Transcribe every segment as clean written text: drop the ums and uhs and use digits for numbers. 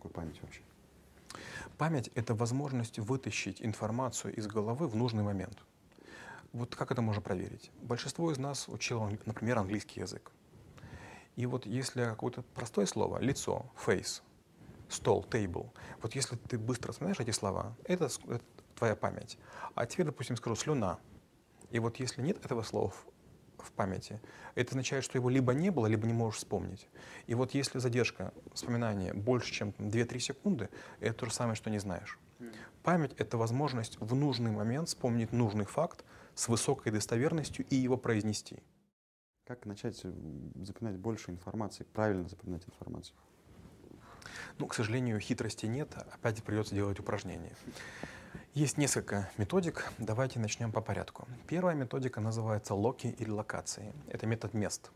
такое память вообще? Память — это возможность вытащить информацию из головы в нужный момент. Вот как это можно проверить? Большинство из нас учило, например, английский язык. И вот если какое-то простое слово, лицо, face, стол, table, вот если ты быстро вспоминаешь эти слова, это твоя память. А теперь, допустим, скажу слюна. И вот если нет этого слова в памяти, это означает, что его либо не было, либо не можешь вспомнить. И вот если задержка вспоминания больше, чем 2-3 секунды, это то же самое, что не знаешь. Память — это возможность в нужный момент вспомнить нужный факт с высокой достоверностью и его произнести. Как начать запоминать больше информации, правильно запоминать информацию? Ну, к сожалению, хитрости нет, опять придется делать упражнения. Есть несколько методик, давайте начнем по порядку. Первая методика называется локи или локации. Это метод мест,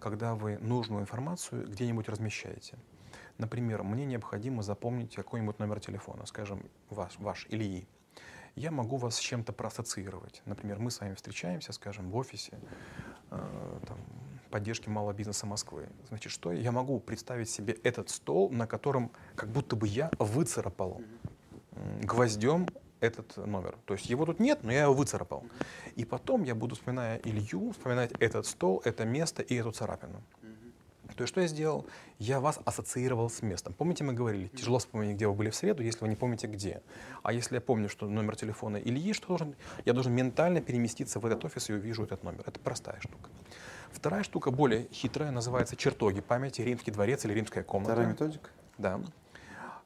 когда вы нужную информацию где-нибудь размещаете. Например, мне необходимо запомнить какой-нибудь номер телефона, скажем, ваш Ильи. Я могу вас с чем-то проассоциировать. Например, мы с вами встречаемся, скажем, в офисе там, поддержки малого бизнеса Москвы. Значит, что я могу представить себе этот стол, на котором как будто бы я выцарапал гвоздем этот номер. То есть его тут нет, но я его выцарапал. И потом я буду, вспоминая Илью, вспоминать этот стол, это место и эту царапину. То есть что я сделал? Я вас ассоциировал с местом. Помните, мы говорили, тяжело вспомнить, где вы были в среду, если вы не помните где. А если я помню, что номер телефона Ильи, что я должен ментально переместиться в этот офис и увижу этот номер. Это простая штука. Вторая штука, более хитрая, называется чертоги памяти, римский дворец или римская комната. Вторая методика? Да.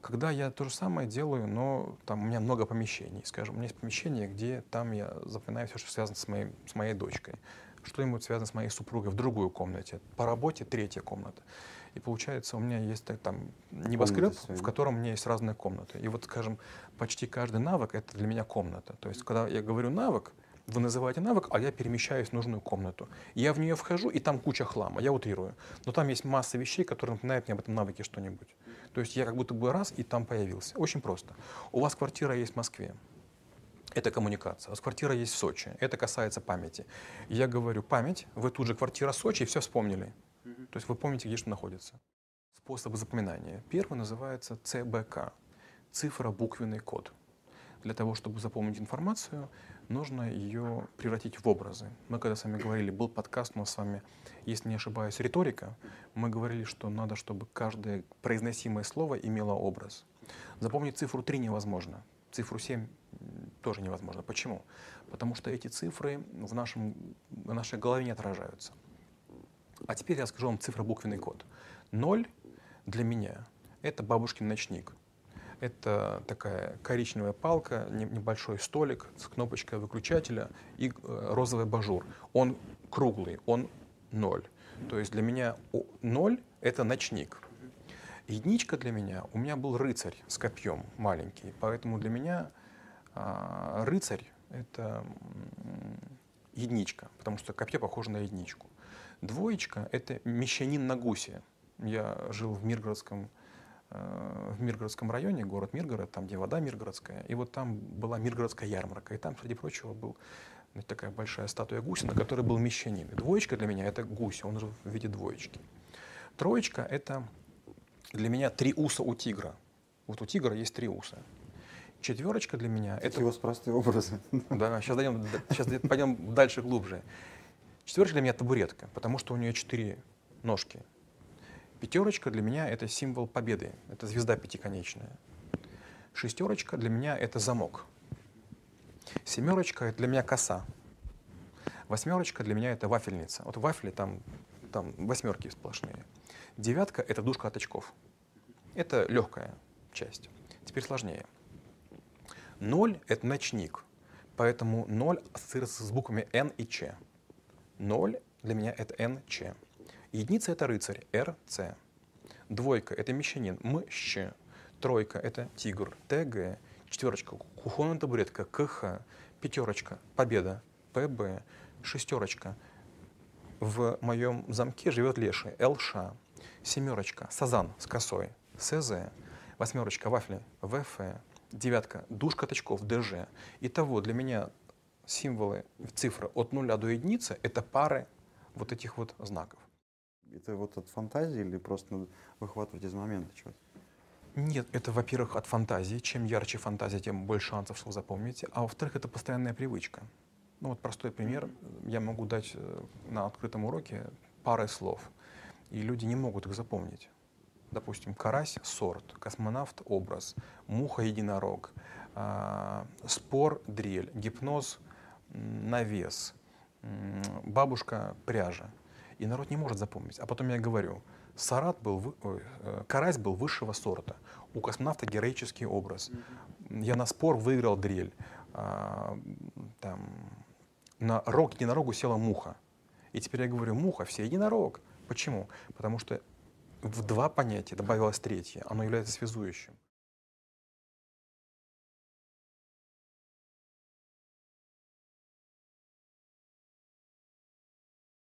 Когда я то же самое делаю, но там у меня много помещений. Скажем, у меня есть помещение, где там я запоминаю все, что связано с моей дочкой. Что-нибудь связано с моей супругой в другой комнате. По работе третья комната. И получается, у меня есть там небоскреб, в котором у меня есть разные комнаты. И вот, скажем, почти каждый навык — это для меня комната. То есть, когда я говорю навык, вы называете навык, а я перемещаюсь в нужную комнату. Я в нее вхожу, и там куча хлама, я утрирую. Но там есть масса вещей, которые напоминают мне об этом навыке что-нибудь. То есть я как будто бы раз, и там появился. Очень просто. У вас квартира есть в Москве. Это коммуникация. У вас квартира есть в Сочи. Это касается памяти. Я говорю память, вы тут же квартира Сочи, и все вспомнили. То есть вы помните, где что находится. Способы запоминания. Первый называется ЦБК. Цифра-буквенный код. Для того, чтобы запомнить информацию, нужно ее превратить в образы. Мы когда с вами говорили, был подкаст у нас с вами, если не ошибаюсь, риторика, мы говорили, что надо, чтобы каждое произносимое слово имело образ. Запомнить цифру 3 невозможно, цифру 7 тоже невозможно. Почему? Потому что эти цифры в нашей голове не отражаются. А теперь я скажу вам цифробуквенный код. 0 для меня — это бабушкин ночник. Это такая коричневая палка, небольшой столик с кнопочкой выключателя и розовый абажур. Он круглый, он 0. То есть для меня 0 — это ночник. Единичка для меня, у меня был рыцарь с копьем маленький, поэтому для меня рыцарь — это единичка, потому что копье похоже на единичку. Двоечка — это мещанин на гусе. Я жил в Миргородском районе, город Миргород, там, где вода миргородская, и вот там была миргородская ярмарка, и там, среди прочего, была такая большая статуя гуся, на которой был мещанин. И двоечка для меня — это гусь, он же в виде двоечки. Троечка — это для меня три уса у тигра. Вот у тигра есть три уса. Четверочка для меня — это… у вас простые образы. Да, сейчас пойдем дальше, глубже. Четверочка для меня — табуретка, потому что у нее 4 ножки. Пятерочка для меня — это символ победы, это звезда пятиконечная. Шестерочка для меня — это замок. Семерочка — это для меня коса. Восьмерочка для меня — это вафельница. Вот вафли там восьмерки сплошные. Девятка — это душка от очков. Это легкая часть. Теперь сложнее. 0 — это ночник, поэтому 0 ассоциируется с буквами Н и Ч. 0 для меня — это Н, Ч. Единица — это рыцарь, РЦ. Двойка — это мещанин, МЩ. Тройка — это тигр, ТГ. Четверочка — кухонная табуретка, КХ. Пятерочка — победа, ПБ. Шестерочка — в моем замке живет леший, ЛШ. Семерочка — сазан с косой, СЗ. Восьмерочка — вафли, ВФ. Девятка — душка точков, ДЖ. Итого для меня символы, цифры от 0 до единицы — это пары вот этих вот знаков. Это вот от фантазии или просто выхватывать из момента чего-то? Нет, это, во-первых, от фантазии. Чем ярче фантазия, тем больше шансов, что вы запомните. А во-вторых, это постоянная привычка. Ну вот простой пример. Я могу дать на открытом уроке пары слов, и люди не могут их запомнить. Допустим, карась — сорт, космонавт — образ, муха — единорог, спор — дрель, гипноз — навес, бабушка — пряжа. И народ не может запомнить. А потом я говорю, карась был высшего сорта, у космонавта героический образ. Я на спор выиграл дрель, на рог единорогу села муха. И теперь я говорю, муха — все единорог. Почему? Потому что в два понятия добавилось третье, оно является связующим.